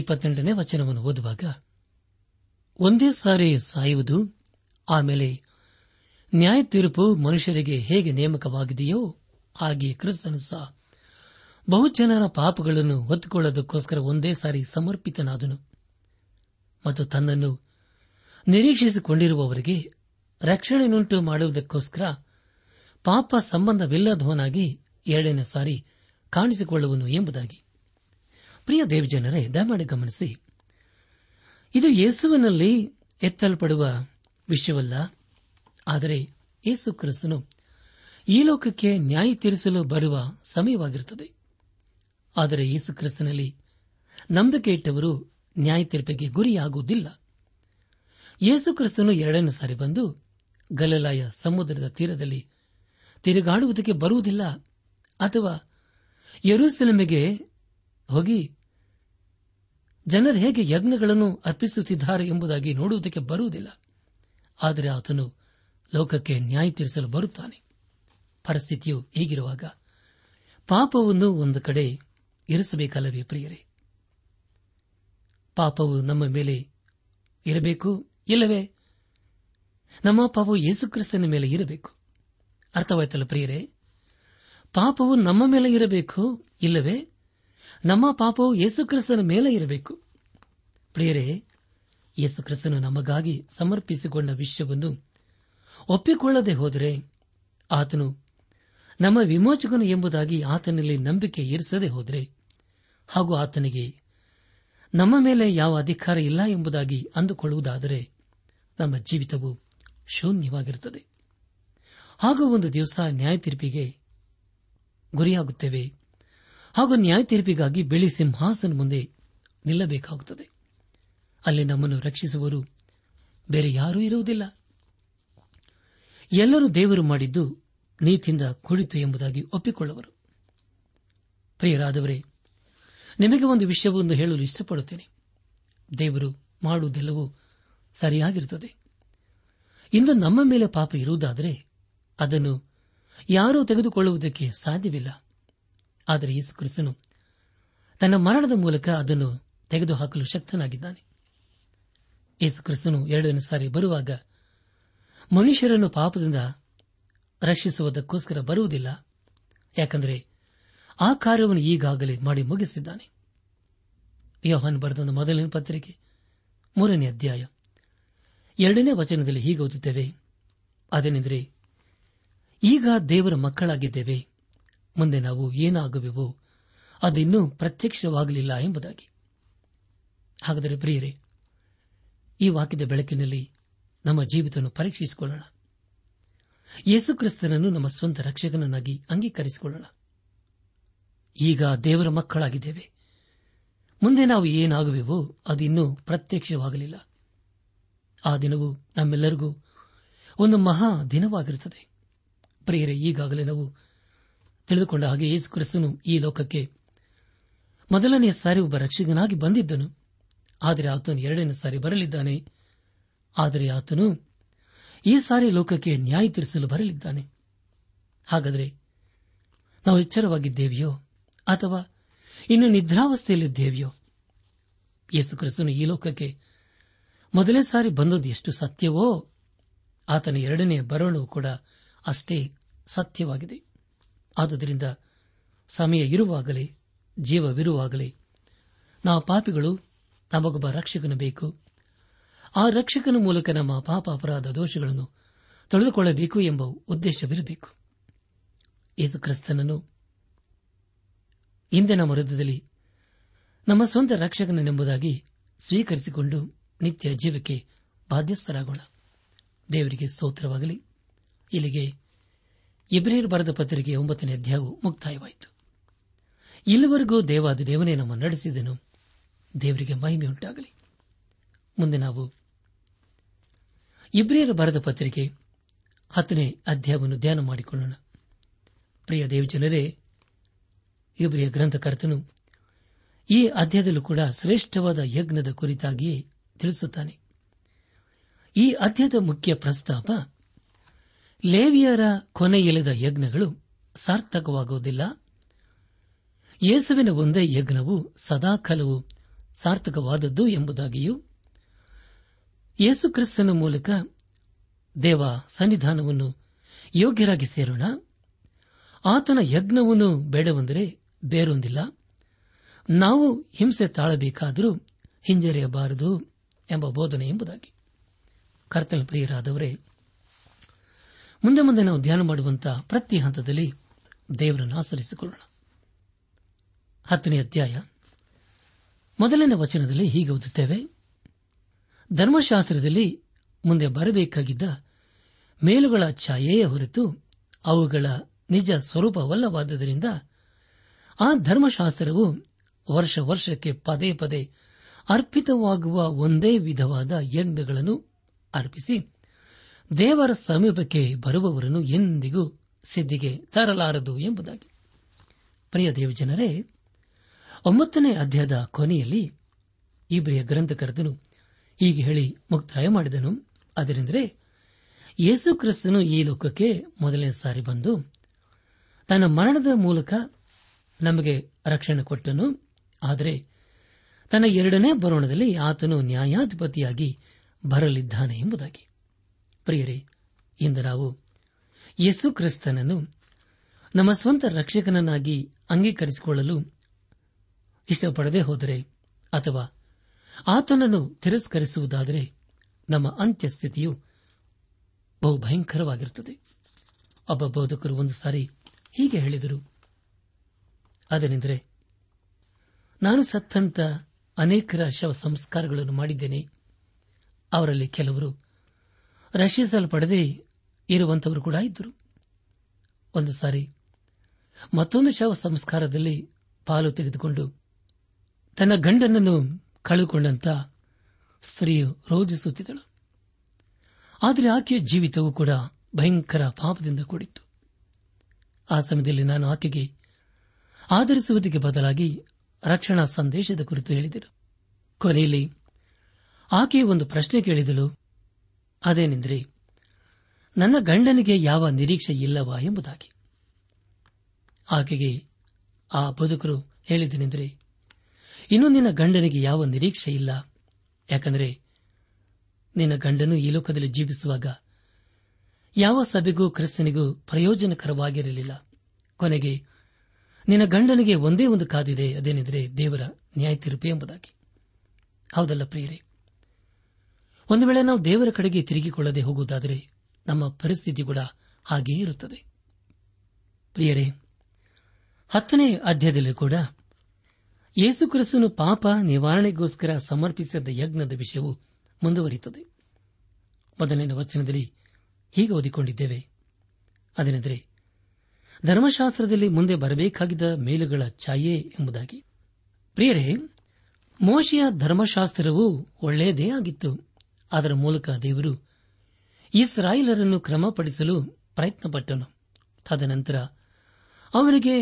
ಇಪ್ಪತ್ತೆಂಟನೇ ವಚನವನ್ನು ಓದುವಾಗ, ಒಂದೇ ಸಾರಿ ಸಾಯುವುದು, ಆಮೇಲೆ ನ್ಯಾಯ ತೀರ್ಪು ಮನುಷ್ಯರಿಗೆ ಹೇಗೆ ನೇಮಕವಾಗಿದೆಯೋ ಹಾಗೆ ಕ್ರಿಸ್ತನು ಸಹ ಬಹುಜನರ ಪಾಪಗಳನ್ನು ಹೊತ್ತುಕೊಳ್ಳೋದಕ್ಕೋಸ್ಕರ ಒಂದೇ ಸಾರಿ ಸಮರ್ಪಿತನಾದನು ಮತ್ತು ತನ್ನನ್ನು ನಿರೀಕ್ಷಿಸಿಕೊಂಡಿರುವವರಿಗೆ ರಕ್ಷಣೆಯನ್ನುಂಟು ಮಾಡುವುದಕ್ಕೋಸ್ಕರ ಪಾಪ ಸಂಬಂಧವಿಲ್ಲದವನಾಗಿ ಎರಡನೇ ಸಾರಿ ಕಾಣಿಸಿಕೊಳ್ಳುವನು ಎಂಬುದಾಗಿ. ಪ್ರಿಯ ದೇವಜನರೇ, ದಯಮಾಡಿ ಗಮನಿಸಿ, ಇದು ಯೇಸುವಿನಲ್ಲಿ ಎತ್ತಲ್ಪಡುವ ವಿಷಯವಲ್ಲ, ಆದರೆ ಯೇಸು ಕ್ರಿಸ್ತನು ಈ ಲೋಕಕ್ಕೆ ನ್ಯಾಯ ತೀರಿಸಲು ಬರುವ ಸಮಯವಾಗಿರುತ್ತದೆ. ಆದರೆ ಯೇಸು ಕ್ರಿಸ್ತನಲ್ಲಿ ನಂಬಿಕೆ ಇಟ್ಟವರು ನ್ಯಾಯ ತೀರ್ಪಿಗೆ ಗುರಿಯಾಗುವುದಿಲ್ಲ. ಯೇಸು ಕ್ರಿಸ್ತನು ಎರಡನೇ ಸಾರಿ ಬಂದು ಗಲಿಲಾಯ ಸಮುದ್ರದ ತೀರದಲ್ಲಿ ತಿರುಗಾಡುವುದಕ್ಕೆ ಬರುವುದಿಲ್ಲ ಅಥವಾ ಯೆರೂಸಲೇಮಿಗೆ ಹೋಗಿ ಜನರು ಹೇಗೆ ಯಜ್ಞಗಳನ್ನು ಅರ್ಪಿಸುತ್ತಿದ್ದಾರೆ ಎಂಬುದಾಗಿ ನೋಡುವುದಕ್ಕೆ ಬರುವುದಿಲ್ಲ. ಆದರೆ ಆತನು ಲೋಕಕ್ಕೆ ನ್ಯಾಯ ತೀರಿಸಲು ಬರುತ್ತಾನೆ. ಪರಿಸ್ಥಿತಿಯು ಹೀಗಿರುವಾಗ ಪಾಪವನ್ನು ಒಂದು ಕಡೆ ಇರಿಸಬೇಕಲ್ಲವೇ ಪ್ರಿಯರೇ? ಪಾಪವು ನಮ್ಮ ಮೇಲೆ ಇರಬೇಕು, ಇಲ್ಲವೇ ನಮ್ಮ ಪಾಪವು ಯೇಸುಕ್ರಿಸ್ತನ ಮೇಲೆ ಇರಬೇಕು. ಅರ್ಥವಾಯ್ತಲ್ಲ ಪ್ರಿಯರೇ? ಪಾಪವು ನಮ್ಮ ಮೇಲೆ ಇರಬೇಕು, ಇಲ್ಲವೇ ನಮ್ಮ ಪಾಪವು ಯೇಸುಕ್ರಿಸ್ತನ ಮೇಲೆ ಇರಬೇಕು. ಪ್ರಿಯರೇ, ಯೇಸುಕ್ರಿಸ್ತನು ನಮಗಾಗಿ ಸಮರ್ಪಿಸಿಕೊಂಡ ವಿಷಯವನ್ನು ಒಪ್ಪಿಕೊಳ್ಳದೆ ಹೋದರೆ, ಆತನು ನಮ್ಮ ವಿಮೋಚಕನು ಎಂಬುದಾಗಿ ಆತನಲ್ಲಿ ನಂಬಿಕೆ ಇರಿಸದೆ ಹೋದರೆ, ಹಾಗೂ ಆತನಿಗೆ ನಮ್ಮ ಮೇಲೆ ಯಾವ ಅಧಿಕಾರ ಇಲ್ಲ ಎಂಬುದಾಗಿ ಅಂದುಕೊಳ್ಳುವುದಾದರೆ, ನಮ್ಮ ಜೀವಿತವು ಶೂನ್ಯವಾಗಿರುತ್ತದೆ. ಹಾಗೂ ಒಂದು ದಿವಸ ನ್ಯಾಯ ತೀರ್ಪಿಗೆ ಗುರಿಯಾಗುತ್ತೇವೆ. ಹಾಗೂ ನ್ಯಾಯ ತೀರ್ಪಿಗಾಗಿ ಬಿಳಿ ಸಿಂಹಾಸನ ಮುಂದೆ ನಿಲ್ಲಬೇಕಾಗುತ್ತದೆ. ಅಲ್ಲಿ ನಮ್ಮನ್ನು ರಕ್ಷಿಸುವರು ಬೇರೆ ಯಾರೂ ಇರುವುದಿಲ್ಲ. ಎಲ್ಲರೂ ದೇವರು ಮಾಡಿದ್ದು ನೀತಿಯಿಂದ ಕೂಡಿತು ಎಂಬುದಾಗಿ ಒಪ್ಪಿಕೊಳ್ಳುವರು. ಪ್ರಿಯರಾದವರೇ, ನಿಮಗೆ ಒಂದು ವಿಷಯವನ್ನು ಹೇಳಲು ಇಷ್ಟಪಡುತ್ತೇನೆ. ದೇವರು ಮಾಡುವುದೆಲ್ಲವೂ ಸರಿಯಾಗಿರುತ್ತದೆ. ಇಂದು ನಮ್ಮ ಮೇಲೆ ಪಾಪ ಇರುವುದಾದರೆ ಅದನ್ನು ಯಾರೂ ತೆಗೆದುಕೊಳ್ಳುವುದಕ್ಕೆ ಸಾಧ್ಯವಿಲ್ಲ. ಆದರೆ ಯೇಸು ಕ್ರಿಸ್ತನು ತನ್ನ ಮರಣದ ಮೂಲಕ ಅದನ್ನು ತೆಗೆದುಹಾಕಲು ಶಕ್ತನಾಗಿದ್ದಾನೆ. ಯೇಸು ಕ್ರಿಸ್ತನು ಎರಡನೇ ಸಾರಿ ಬರುವಾಗ ಮನುಷ್ಯರನ್ನು ಪಾಪದಿಂದ ರಕ್ಷಿಸುವುದಕ್ಕೋಸ್ಕರ ಬರುವುದಿಲ್ಲ. ಯಾಕೆಂದರೆ ಆ ಕಾರ್ಯವನ್ನು ಈಗಾಗಲೇ ಮಾಡಿ ಮುಗಿಸಿದ್ದಾನೆ. ಯೋಹಾನ್ ಬರೆದ ಮೊದಲನೇ ಪತ್ರಿಕೆ ಮೂರನೇ ಅಧ್ಯಾಯ ಎರಡನೇ ವಚನದಲ್ಲಿ ಹೀಗೆ ಓದುತ್ತೇವೆ, ಅದೇನೆಂದರೆ, ಈಗ ದೇವರ ಮಕ್ಕಳಾಗಿದ್ದೇವೆ, ಮುಂದೆ ನಾವು ಏನಾಗುವೆವೋ ಅದಿನ್ನೂ ಪ್ರತ್ಯಕ್ಷವಾಗಲಿಲ್ಲ ಎಂಬುದಾಗಿ. ಹಾಗಾದರೆ ಪ್ರಿಯರೇ, ಈ ವಾಕ್ಯದ ಬೆಳಕಿನಲ್ಲಿ ನಮ್ಮ ಜೀವಿತವನ್ನು ಪರೀಕ್ಷಿಸಿಕೊಳ್ಳೋಣ. ಯೇಸುಕ್ರಿಸ್ತನನ್ನು ನಮ್ಮ ಸ್ವಂತ ರಕ್ಷಕನನ್ನಾಗಿ ಅಂಗೀಕರಿಸಿಕೊಳ್ಳೋಣ. ಈಗ ದೇವರ ಮಕ್ಕಳಾಗಿದ್ದೇವೆ, ಮುಂದೆ ನಾವು ಏನಾಗುವೆವೋ ಅದಿನ್ನೂ ಪ್ರತ್ಯಕ್ಷವಾಗಲಿಲ್ಲ. ಆ ದಿನವು ನಮ್ಮೆಲ್ಲರಿಗೂ ಒಂದು ಮಹಾ ದಿನವಾಗಿರುತ್ತದೆ. ಪ್ರಿಯರೇ, ಈಗಾಗಲೇ ನಾವು ತಿಳಿದುಕೊಂಡ ಹಾಗೆ ಯೇಸುಕ್ರಿಸ್ತನು ಈ ಲೋಕಕ್ಕೆ ಮೊದಲನೆಯ ಸಾರಿ ಒಬ್ಬ ರಕ್ಷಕನಾಗಿ ಬಂದಿದ್ದನು. ಆದರೆ ಆತನು ಎರಡನೇ ಸಾರಿ ಬರಲಿದ್ದಾನೆ. ಆದರೆ ಆತನು ಈ ಸಾರಿ ಲೋಕಕ್ಕೆ ನ್ಯಾಯ ತೀರಿಸಲು ಬರಲಿದ್ದಾನೆ. ಹಾಗಾದರೆ ನಾವು ಎಚ್ಚರವಾಗಿದ್ದೇವೆಯೋ ಅಥವಾ ಇನ್ನು ನಿದ್ರಾವಸ್ಥೆಯಲ್ಲಿದ್ದೇವೆಯೋ? ಯೇಸುಕ್ರಿಸ್ತನು ಈ ಲೋಕಕ್ಕೆ ಮೊದಲನೇ ಸಾರಿ ಬಂದದ್ದು ಎಷ್ಟು ಸತ್ಯವೋ, ಆತನ ಎರಡನೇ ಬರೋಣವು ಕೂಡ ಅಷ್ಟೇ ಸತ್ಯವಾಗಿದೆ. ಆದುದರಿಂದ ಸಮಯ ಇರುವಾಗಲೇ, ಜೀವವಿರುವಾಗಲೇ ನಾವು ಪಾಪಿಗಳು ನಮಗೊಬ್ಬ ರಕ್ಷಕನು ಬೇಕು. ಆ ರಕ್ಷಕನ ಮೂಲಕ ನಮ್ಮ ಪಾಪ ಅಪರಾಧ ದೋಷಗಳನ್ನು ತೊಳೆದುಕೊಳ್ಳಬೇಕು ಎಂಬ ಉದ್ದೇಶವಿರಬೇಕು. ಯೇಸುಕ್ರಿಸ್ತನನ್ನು ಇಂದೆ ನಮ್ಮ ಹೃದಯದಲ್ಲಿ ನಮ್ಮ ಸ್ವಂತ ರಕ್ಷಕನೆಂಬುದಾಗಿ ಸ್ವೀಕರಿಸಿಕೊಂಡು ನಿತ್ಯ ಜೀವಕ್ಕೆ ಬಾಧ್ಯಸ್ಥರಾಗೋಣ. ದೇವರಿಗೆ ಸ್ತೋತ್ರವಾಗಲಿ. ಇಲ್ಲಿಗೆ ಇಬ್ರಿಯರು ಬರೆದ ಪತ್ರಿಕೆ ಒಂಬತ್ತನೇ ಅಧ್ಯಾಯವು ಮುಕ್ತಾಯವಾಯಿತು. ಇಲ್ಲಿವರೆಗೂ ದೇವಾದಿ ದೇವನೇ ನಮ್ಮ ನಡೆಸಿದನು. ದೇವರಿಗೆ ಮಹಿಮೆಯುಂಟಾಗಲಿ. ಮುಂದೆ ನಾವು ಇಬ್ರಿಯರು ಬರೆದ ಪತ್ರಿಕೆ ಹತ್ತನೇ ಅಧ್ಯಾಯವನ್ನು ಧ್ಯಾನ ಮಾಡಿಕೊಳ್ಳೋಣ. ಪ್ರಿಯ ದೇವಜನರೇ, ಇಬ್ರಿಯ ಗ್ರಂಥಕರ್ತನು ಈ ಅಧ್ಯಾಯದಲ್ಲೂ ಕೂಡ ಶ್ರೇಷ್ಠವಾದ ಯಜ್ಞದ ಕುರಿತಾಗಿಯೇ ತಿಳಿಸುತ್ತಾನೆ. ಈ ಅಧ್ಯಾಯದ ಮುಖ್ಯ ಪ್ರಸ್ತಾಪ, ಲೇವಿಯರ ಕೊನೆಯೆಳೆದ ಯಜ್ಞಗಳು ಸಾರ್ಥಕವಾಗುವುದಿಲ್ಲ, ಯೇಸುವಿನ ಒಂದೇ ಯಜ್ಞವು ಸದಾಕಾಲವೂ ಸಾರ್ಥಕವಾದದ್ದು ಎಂಬುದಾಗಿಯೂ, ಯೇಸುಕ್ರಿಸ್ತನ ಮೂಲಕ ದೇವ ಸನ್ನಿಧಾನವನ್ನು ಯೋಗ್ಯರಾಗಿ ಸೇರೋಣ, ಆತನ ಯಜ್ಞವನ್ನು ಬೇಡವೆಂದರೆ ಬೇರೊಂದಿಲ್ಲ, ನಾವು ಹಿಂಸೆ ತಾಳಬೇಕಾದರೂ ಹಿಂಜರಿಯಬಾರದು ಎಂಬ ಬೋಧನೆ ಎಂಬುದಾಗಿ. ಕರ್ತನ ಪ್ರಿಯರಾದವರೇ, ಮುಂದೆ ಮುಂದೆ ನಾವು ಧ್ಯಾನ ಮಾಡುವಂತಹ ಪ್ರತಿ ಹಂತದಲ್ಲಿ ದೇವರನ್ನು ಆಚರಿಸಿಕೊಳ್ಳೋಣ. ಹತ್ತನೇ ಅಧ್ಯಾಯ ಮೊದಲನೇ ವಚನದಲ್ಲಿ ಹೀಗೆ ಓದುತ್ತೇವೆ, ಧರ್ಮಶಾಸ್ತ್ರದಲ್ಲಿ ಮುಂದೆ ಬರಬೇಕಾಗಿದ್ದ ಮೇಲುಗಳ ಛಾಯೆಯೇ ಹೊರತು ಅವುಗಳ ನಿಜ ಸ್ವರೂಪವಲ್ಲವಾದ್ದರಿಂದ ಆ ಧರ್ಮಶಾಸ್ತ್ರವು ವರ್ಷ ವರ್ಷಕ್ಕೆ ಪದೇ ಪದೇ ಅರ್ಪಿತವಾಗುವ ಒಂದೇ ವಿಧವಾದ ಯಜ್ಞಗಳನ್ನು ಅರ್ಪಿಸಿ ದೇವರ ಸಮೀಪಕ್ಕೆ ಬರುವವರನ್ನು ಎಂದಿಗೂ ಸಿದ್ಧಿಗೆ ತರಲಾರದು ಎಂಬುದಾಗಿ. ಪ್ರಿಯ ದೇವಜನರೇ, ಒಂಬತ್ತನೇ ಅಧ್ಯಾಯದ ಕೊನೆಯಲ್ಲಿ ಇಬ್ರಿಯ ಗ್ರಂಥಕರ್ತನು ಹೀಗೆ ಹೇಳಿ ಮುಕ್ತಾಯ ಮಾಡಿದನು. ಅದರೆಂದರೆ ಯೇಸು ಕ್ರಿಸ್ತನು ಈ ಲೋಕಕ್ಕೆ ಮೊದಲನೇ ಸಾರಿ ಬಂದು ತನ್ನ ಮರಣದ ಮೂಲಕ ನಮಗೆ ರಕ್ಷಣೆ ಕೊಟ್ಟನು. ಆದರೆ ತನ್ನ ಎರಡನೇ ಬರೋಣದಲ್ಲಿ ಆತನು ನ್ಯಾಯಾಧಿಪತಿಯಾಗಿ ಬರಲಿದ್ದಾನೆ ಎಂಬುದಾಗಿ. ಪ್ರಿಯರೇ, ಇಂದು ನಾವು ಯೇಸು ಕ್ರಿಸ್ತನನ್ನು ನಮ್ಮ ಸ್ವಂತ ರಕ್ಷಕನನ್ನಾಗಿ ಅಂಗೀಕರಿಸಿಕೊಳ್ಳಲು ಇಷ್ಟಪಡದೆ ಹೋದರೆ ಅಥವಾ ಆತನನ್ನು ತಿರಸ್ಕರಿಸುವುದಾದರೆ ನಮ್ಮ ಅಂತ್ಯಸ್ಥಿತಿಯು ಬಹುಭಯಂಕರವಾಗಿರುತ್ತದೆ. ಒಬ್ಬ ಬೋಧಕರು ಒಂದು ಸಾರಿ ಹೀಗೆ ಹೇಳಿದರು, ಅದನೆಂದರೆ ನಾನು ಸತ್ತಂತ ಅನೇಕರ ಶವ ಸಂಸ್ಕಾರಗಳನ್ನು ಮಾಡಿದ್ದೇನೆ, ಅವರಲ್ಲಿ ಕೆಲವರು ರಕ್ಷಿಸಲ್ಪಡದೇ ಇರುವಂತವರು ಕೂಡ ಇದ್ದರು. ಒಂದು ಸಾರಿ ಮತ್ತೊಂದು ಶವ ಸಂಸ್ಕಾರದಲ್ಲಿ ಪಾಲು ತೆಗೆದುಕೊಂಡು ತನ್ನ ಗಂಡನನ್ನು ಕಳೆದುಕೊಂಡಂತ ಸ್ತ್ರೀಯು ರೋಧಿಸುತ್ತಿದ್ದಳು. ಆದರೆ ಆಕೆಯ ಜೀವಿತವೂ ಕೂಡ ಭಯಂಕರ ಪಾಪದಿಂದ ಕೂಡಿತ್ತು. ಆ ಸಮಯದಲ್ಲಿ ನಾನು ಆಕೆಗೆ ಆಧರಿಸುವುದಕ್ಕೆ ಬದಲಾಗಿ ರಕ್ಷಣಾ ಸಂದೇಶದ ಕುರಿತು ಹೇಳಿದಳು. ಕೊನೆಯಲ್ಲಿ ಆಕೆ ಒಂದು ಪ್ರಶ್ನೆ ಕೇಳಿದಳು, ಅದೇನೆಂದರೆ ನನ್ನ ಗಂಡನಿಗೆ ಯಾವ ನಿರೀಕ್ಷೆ ಇಲ್ಲವಾ ಎಂಬುದಾಗಿ. ಆಕೆಗೆ ಆ ಬದುಕರು ಹೇಳಿದನೆಂದರೆ, ಇನ್ನು ನಿನ್ನ ಗಂಡನಿಗೆ ಯಾವ ನಿರೀಕ್ಷೆ ಇಲ್ಲ, ಯಾಕಂದರೆ ನಿನ್ನ ಗಂಡನು ಈ ಲೋಕದಲ್ಲಿ ಜೀವಿಸುವಾಗ ಯಾವ ಸಭೆಗೂ ಕ್ರಿಸ್ತನಿಗೂ ಪ್ರಯೋಜನಕರವಾಗಿರಲಿಲ್ಲ. ಕೊನೆಗೆ ನಿನ್ನ ಗಂಡನಿಗೆ ಒಂದೇ ಒಂದು ಕಾದಿದೆ, ಅದೇನೆಂದರೆ ದೇವರ ನ್ಯಾಯ ತೀರ್ಪು ಎಂಬುದಾಗಿ. ಹೌದಲ್ಲ ಪ್ರಿಯರೇ, ಒಂದು ವೇಳೆ ನಾವು ದೇವರ ಕಡೆಗೆ ತಿರುಗಿಕೊಳ್ಳದೆ ಹೋಗುವುದಾದರೆ ನಮ್ಮ ಪರಿಸ್ಥಿತಿ ಕೂಡ ಹಾಗೆಯೇ ಇರುತ್ತದೆ. ಪ್ರಿಯರೇ, ಹತ್ತನೇ ಅಧ್ಯಾಯದಲ್ಲಿ ಕೂಡ ಯೇಸು ಕ್ರಿಸ್ತನು ಪಾಪ ನಿವಾರಣೆಗೋಸ್ಕರ ಸಮರ್ಪಿಸಿದ ಯಜ್ಞದ ವಿಷಯವು ಮುಂದುವರಿಯುತ್ತದೆ. ಮೊದಲನೇ ವಚನದಲ್ಲಿ ಹೀಗೆ ಓದಿಕೊಂಡಿದ್ದೇವೆ, ಅದನೆಂದರೆ ಧರ್ಮಶಾಸ್ತ್ರದಲ್ಲಿ ಮುಂದೆ ಬರಬೇಕಾಗಿದ್ದ ಮೇಲುಗಳ ಛಾಯೆ ಎಂಬುದಾಗಿ. ಪ್ರಿಯರೇ, ಮೋಶೆಯ ಧರ್ಮಶಾಸ್ತ್ರವು ಒಳ್ಳೆಯದೇ ಆಗಿತ್ತು. ಅದರ ಮೂಲಕ ದೇವರು ಇಸ್ರಾಯೇಲರನ್ನು ಕ್ರಮಪಡಿಸಲು ಪ್ರಯತ್ನಪಟ್ಟನು. ತದನಂತರ ಅವರಿಗೆ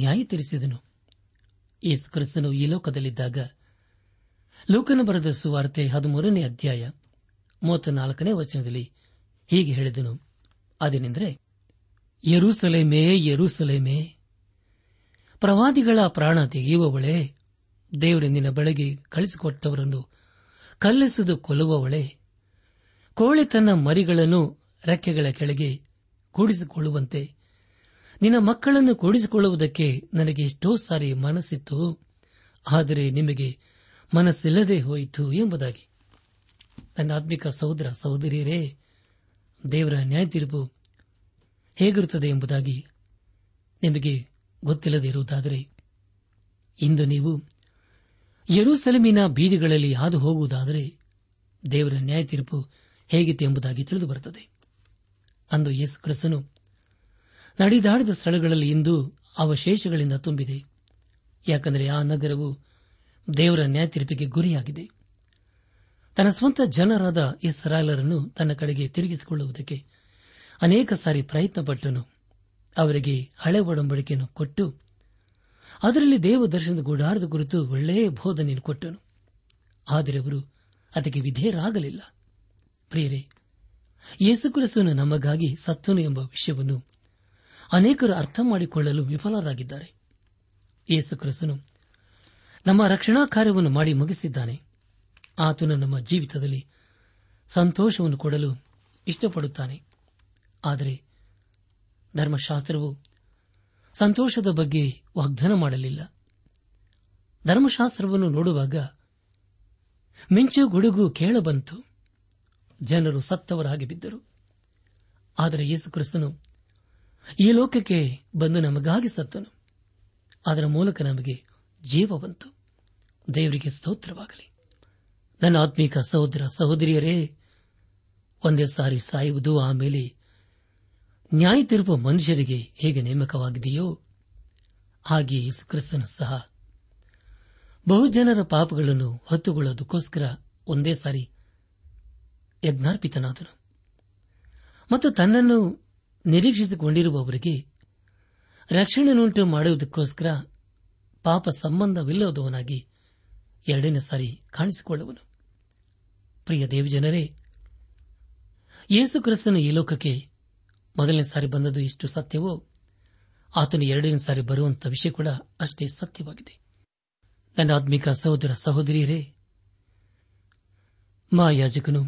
ನ್ಯಾಯ ತೀರಿಸಿದನು. ಯೇಸು ಕ್ರಿಸ್ತನು ಈ ಲೋಕದಲ್ಲಿದ್ದಾಗ ಲೋಕನ ಬರೆದ ಸುವಾರ್ತೆ ಹದಿಮೂರನೇ ಅಧ್ಯಾಯ ಮೂವತ್ತ ನಾಲ್ಕನೇ ವಚನದಲ್ಲಿ ಹೀಗೆ ಹೇಳಿದನು, ಅದೇನೆಂದರೆ ಯೆರೂಸಲೇಮೇ ಯೆರೂಸಲೇಮೇ, ಪ್ರವಾದಿಗಳ ಪ್ರಾಣ ತೆಗೆಯುವವಳೆ, ದೇವರಿಂದಿನ ಬೆಳಗ್ಗೆ ಕಳಿಸಿಕೊಟ್ಟವರನ್ನು ಕಲ್ಲಿಸದು ಕೊಲ್ಲುವವಳೆ, ಕೋಳಿ ತನ್ನ ಮರಿಗಳನ್ನು ರೆಕ್ಕೆಗಳ ಕೆಳಗೆ ಕೂಡಿಸಿಕೊಳ್ಳುವಂತೆ ನಿನ್ನ ಮಕ್ಕಳನ್ನು ಕೂಡಿಸಿಕೊಳ್ಳುವುದಕ್ಕೆ ನನಗೆ ಎಷ್ಟೋ ಸಾರಿ ಮನಸ್ಸಿತ್ತು, ಆದರೆ ನಿಮಗೆ ಮನಸ್ಸಿಲ್ಲದೆ ಹೋಯಿತು ಎಂಬುದಾಗಿ. ನನ್ನ ಆತ್ಮಿಕ ಸಹೋದರ ಸಹೋದರಿಯರೇ, ದೇವರ ನ್ಯಾಯ ತೀರ್ಪು ಹೇಗಿರುತ್ತದೆ ಎಂಬುದಾಗಿ ನಿಮಗೆ ಗೊತ್ತಿಲ್ಲದೆ ಇರುವುದಾದರೆ ಇಂದು ನೀವು ಯೆರೂಸಲೇಮಿನ ಬೀದಿಗಳಲ್ಲಿ ಹಾದು ಹೋಗುವುದಾದರೆ ದೇವರ ನ್ಯಾಯ ತೀರ್ಪು ಹೇಗಿತ್ತು ಎಂಬುದಾಗಿ ತಿಳಿದುಬರುತ್ತದೆ. ಅಂದು ಯೇಸು ಕ್ರಿಸ್ತನು ನಡೆದಾಡಿದ ಸ್ಥಳಗಳಲ್ಲಿ ಇಂದು ಅವಶೇಷಗಳಿಂದ ತುಂಬಿದೆ. ಯಾಕೆಂದರೆ ಆ ನಗರವು ದೇವರ ನ್ಯಾಯ ತೀರ್ಪಿಗೆ ಗುರಿಯಾಗಿದೆ. ತನ್ನ ಸ್ವಂತ ಜನರಾದ ಇಸ್ರಾಯೇಲರನ್ನು ತನ್ನ ಕಡೆಗೆ ತಿರುಗಿಸಿಕೊಳ್ಳುವುದಕ್ಕೆ ಅನೇಕ ಸಾರಿ ಪ್ರಯತ್ನಪಟ್ಟನು. ಅವರಿಗೆ ಹಳೆ ಒಡಂಬಡಿಕೆಯನ್ನು ಕೊಟ್ಟು ಅದರಲ್ಲಿ ದೇವದರ್ಶನದ ಗುಡಾರದ ಕುರಿತು ಒಳ್ಳೆಯ ಬೋಧನೆಯನ್ನು ಕೊಟ್ಟನು. ಆದರೆ ಅವರು ಅದಕ್ಕೆ ವಿಧೇಯರಾಗಲಿಲ್ಲ. ಪ್ರಿಯರೇ, ಯೇಸುಕ್ರಿಸ್ತನು ನಮಗಾಗಿ ಸತ್ತನು ಎಂಬ ವಿಷಯವನ್ನು ಅನೇಕರು ಅರ್ಥ ಮಾಡಿಕೊಳ್ಳಲು ವಿಫಲರಾಗಿದ್ದಾರೆ. ಯೇಸುಕ್ರಿಸ್ತನು ನಮ್ಮ ರಕ್ಷಣಾ ಕಾರ್ಯವನ್ನು ಮಾಡಿ ಮುಗಿಸಿದ್ದಾನೆ. ಆತನು ನಮ್ಮ ಜೀವಿತದಲ್ಲಿ ಸಂತೋಷವನ್ನು ಕೊಡಲು ಇಷ್ಟಪಡುತ್ತಾನೆ. ಆದರೆ ಧರ್ಮಶಾಸ್ತ್ರವು ಸಂತೋಷದ ಬಗ್ಗೆ ವಾಗ್ದಾನ ಮಾಡಲಿಲ್ಲ. ಧರ್ಮಶಾಸ್ತ್ರವನ್ನು ನೋಡುವಾಗ ಮಿಂಚು ಗುಡುಗು ಕೇಳಬಂತು, ಜನರು ಸತ್ತವರಾಗಿ ಬಿದ್ದರು. ಆದರೆ ಯೇಸುಕ್ರಿಸ್ತನು ಈ ಲೋಕಕ್ಕೆ ಬಂದು ನಮಗಾಗಿ ಸತ್ತನು. ಅದರ ಮೂಲಕ ನಮಗೆ ಜೀವ ಬಂತು. ದೇವರಿಗೆ ಸ್ತೋತ್ರವಾಗಲಿ. ನನ್ನ ಆತ್ಮೀಕ ಸಹೋದರ ಸಹೋದರಿಯರೇ, ಒಂದೇ ಸಾರಿ ಸಾಯುವುದು, ಆಮೇಲೆ ನ್ಯಾಯ ತೀರ್ಪು ಮನುಷ್ಯರಿಗೆ ಹೇಗೆ ನೇಮಕವಾಗಿದೆಯೋ ಹಾಗೆ ಯೇಸು ಕ್ರಿಸ್ತನು ಸಹ ಬಹುಜನರ ಪಾಪಗಳನ್ನು ಹೊತ್ತುಕೊಳ್ಳೋದಕ್ಕೋಸ್ಕರ ಒಂದೇ ಸಾರಿ ಯಜ್ಞಾರ್ಪಿತನಾದನು ಮತ್ತು ತನ್ನನ್ನು ನಿರೀಕ್ಷಿಸಿಕೊಂಡಿರುವವರಿಗೆ ರಕ್ಷಣೆಯನ್ನುಂಟು ಮಾಡುವುದಕ್ಕೋಸ್ಕರ ಪಾಪ ಸಂಬಂಧವಿಲ್ಲದವನಾಗಿ ಎರಡನೇ ಸಾರಿ ಕಾಣಿಸಿಕೊಳ್ಳುವನು. ಪ್ರಿಯ ದೇವಜನರೇ, ಯೇಸು ಕ್ರಿಸ್ತನ ಈ ಲೋಕಕ್ಕೆ ಮೊದಲನೇ ಸಾರಿ ಬಂದದ್ದು ಎಷ್ಟು ಸತ್ಯವೋ, ಆತನು ಎರಡನೇ ಸಾರಿ ಬರುವಂತಹ ವಿಷಯ ಕೂಡ ಅಷ್ಟೇ ಸತ್ಯವಾಗಿದೆ. ನನ್ನ ಆತ್ಮಿಕ ಸಹೋದರ ಸಹೋದರಿಯರೇ, ಮಹಾಯಾಜಕನು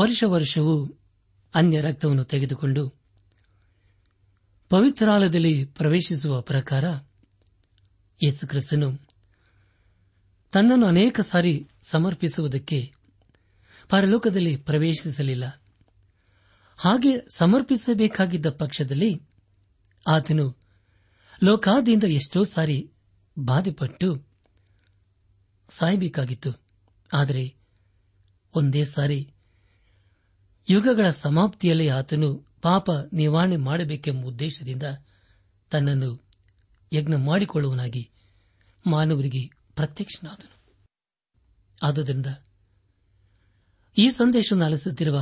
ವರ್ಷ ವರ್ಷವೂ ಅನ್ಯ ರಕ್ತವನ್ನು ತೆಗೆದುಕೊಂಡು ಪವಿತ್ರಾಲಯದಲ್ಲಿ ಪ್ರವೇಶಿಸುವ ಪ್ರಕಾರ ಯೇಸುಕ್ರಿಸ್ತನು ತನ್ನನ್ನು ಅನೇಕ ಸಾರಿ ಸಮರ್ಪಿಸುವುದಕ್ಕೆ ಪರಲೋಕದಲ್ಲಿ ಪ್ರವೇಶಿಸಲಿಲ್ಲ. ಹಾಗೆ ಸಮರ್ಪಿಸಬೇಕಾಗಿದ್ದ ಪಕ್ಷದಲ್ಲಿ ಆತನು ಲೋಕಾದಿಯಿಂದ ಎಷ್ಟೋ ಸಾರಿ ಬಾಧೆಪಟ್ಟು ಸಾಯಬೇಕಾಗಿತ್ತು. ಆದರೆ ಒಂದೇ ಸಾರಿ ಯುಗಗಳ ಸಮಾಪ್ತಿಯಲ್ಲಿ ಆತನು ಪಾಪ ನಿವಾರಣೆ ಮಾಡಬೇಕೆಂಬ ಉದ್ದೇಶದಿಂದ ತನ್ನನ್ನು ಯಜ್ಞ ಮಾಡಿಕೊಳ್ಳುವನಾಗಿ ಮಾನವರಿಗೆ ಪ್ರತ್ಯಕ್ಷನಾದನು. ಆದುದರಿಂದ ಈ ಸಂದೇಶವನ್ನು ಆಲಿಸುತ್ತಿರುವ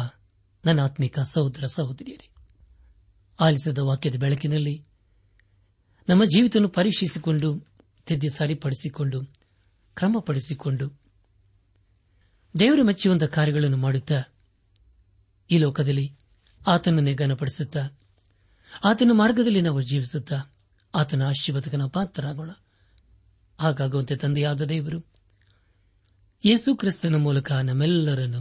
ನನ್ನ ಆತ್ಮಿಕ ಸಹೋದರ ಸಹೋದರಿಯರೇ, ಆಲಿಸಿದ ವಾಕ್ಯದ ಬೆಳಕಿನಲ್ಲಿ ನಮ್ಮ ಜೀವಿತವನ್ನು ಪರೀಕ್ಷಿಸಿಕೊಂಡು, ತಿದ್ದಿ ಸರಿಪಡಿಸಿಕೊಂಡು, ಕ್ರಮಪಡಿಸಿಕೊಂಡು, ದೇವರ ಮೆಚ್ಚುವಂತಹ ಕಾರ್ಯಗಳನ್ನು ಮಾಡುತ್ತಾ, ಈ ಲೋಕದಲ್ಲಿ ಆತನನ್ನೇ ಘನಪಡಿಸುತ್ತಾ, ಆತನ ಮಾರ್ಗದಲ್ಲಿ ನಾವು ಜೀವಿಸುತ್ತಾ, ಆತನ ಆಶೀರ್ವಾದಕನ ಪಾತ್ರರಾಗೋಣ. ಹಾಗಾಗುವಂತೆ ತಂದೆಯಾದ ದೇವರು ಯೇಸು ಕ್ರಿಸ್ತನ ಮೂಲಕ ನಮ್ಮೆಲ್ಲರನ್ನು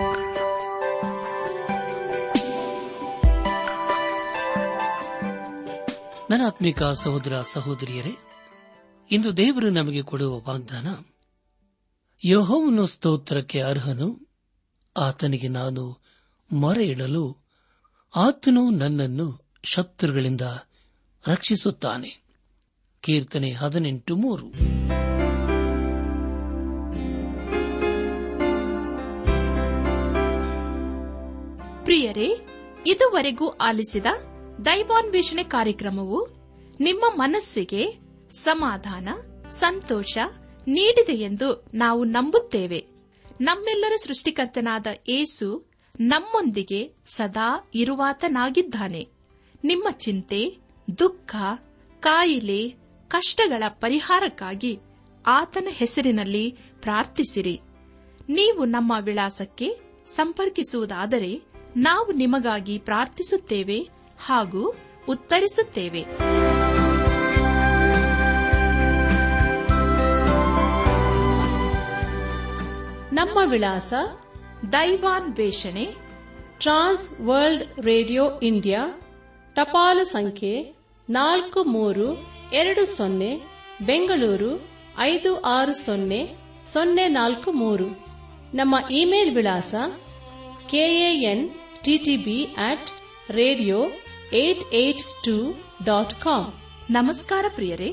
ನನ್ನ ಆತ್ಮಿಕ ಸಹೋದರ ಸಹೋದರಿಯರೇ, ಇಂದು ದೇವರು ನಮಗೆ ಕೊಡುವ ವಾಗ್ದಾನ, ಯೆಹೋವನ ಸ್ತೋತ್ರಕ್ಕೆ ಅರ್ಹನು, ಆತನಿಗೆ ನಾನು ಮೊರೆ ಇಡಲು ಆತನು ನನ್ನನ್ನು ಶತ್ರುಗಳಿಂದ ರಕ್ಷಿಸುತ್ತಾನೆ. ಕೀರ್ತನೆ ಹದಿನೆಂಟು ಮೂರು. ಪ್ರಿಯರೇ, ಇದುವರೆಗೂ ಆಲಿಸಿದ ದೈವಾನ್ವೇಷಣೆ ಕಾರ್ಯಕ್ರಮವು ನಿಮ್ಮ ಮನಸ್ಸಿಗೆ ಸಮಾಧಾನ, ಸಂತೋಷ ನೀಡಿದೆ ಎಂದು ನಾವು ನಂಬುತ್ತೇವೆ. ನಮ್ಮೆಲ್ಲರ ಸೃಷ್ಟಿಕರ್ತನಾದ ಯೇಸು ನಮ್ಮೊಂದಿಗೆ ಸದಾ ಇರುವಾತನಾಗಿದ್ದಾನೆ. ನಿಮ್ಮ ಚಿಂತೆ, ದುಃಖ, ಕಾಯಿಲೆ, ಕಷ್ಟಗಳ ಪರಿಹಾರಕ್ಕಾಗಿ ಆತನ ಹೆಸರಿನಲ್ಲಿ ಪ್ರಾರ್ಥಿಸಿರಿ. ನೀವು ನಮ್ಮ ವಿಳಾಸಕ್ಕೆ ಸಂಪರ್ಕಿಸುವುದಾದರೆ ನಾವು ನಿಮಗಾಗಿ ಪ್ರಾರ್ಥಿಸುತ್ತೇವೆ ಹಾಗೂ ಉತ್ತರಿಸುತ್ತೇವೆ. ನಮ್ಮ ವಿಳಾಸ ದೈವಾನ್ ವೇಷಣೆ, ಟ್ರಾನ್ಸ್ ವರ್ಲ್ಡ್ ರೇಡಿಯೋ ಇಂಡಿಯಾ, ಟಪಾಲು ಸಂಖ್ಯೆ ನಾಲ್ಕು ಮೂರು ಎರಡು ಸೊನ್ನೆ, ಬೆಂಗಳೂರು ಐದು ಆರು ಸೊನ್ನೆ ಸೊನ್ನೆ ನಾಲ್ಕು ಮೂರು. ನಮ್ಮ ಇಮೇಲ್ ವಿಳಾಸ KAN TTB at radio eight eight two dot com. ನಮಸ್ಕಾರ ಪ್ರಿಯರೇ.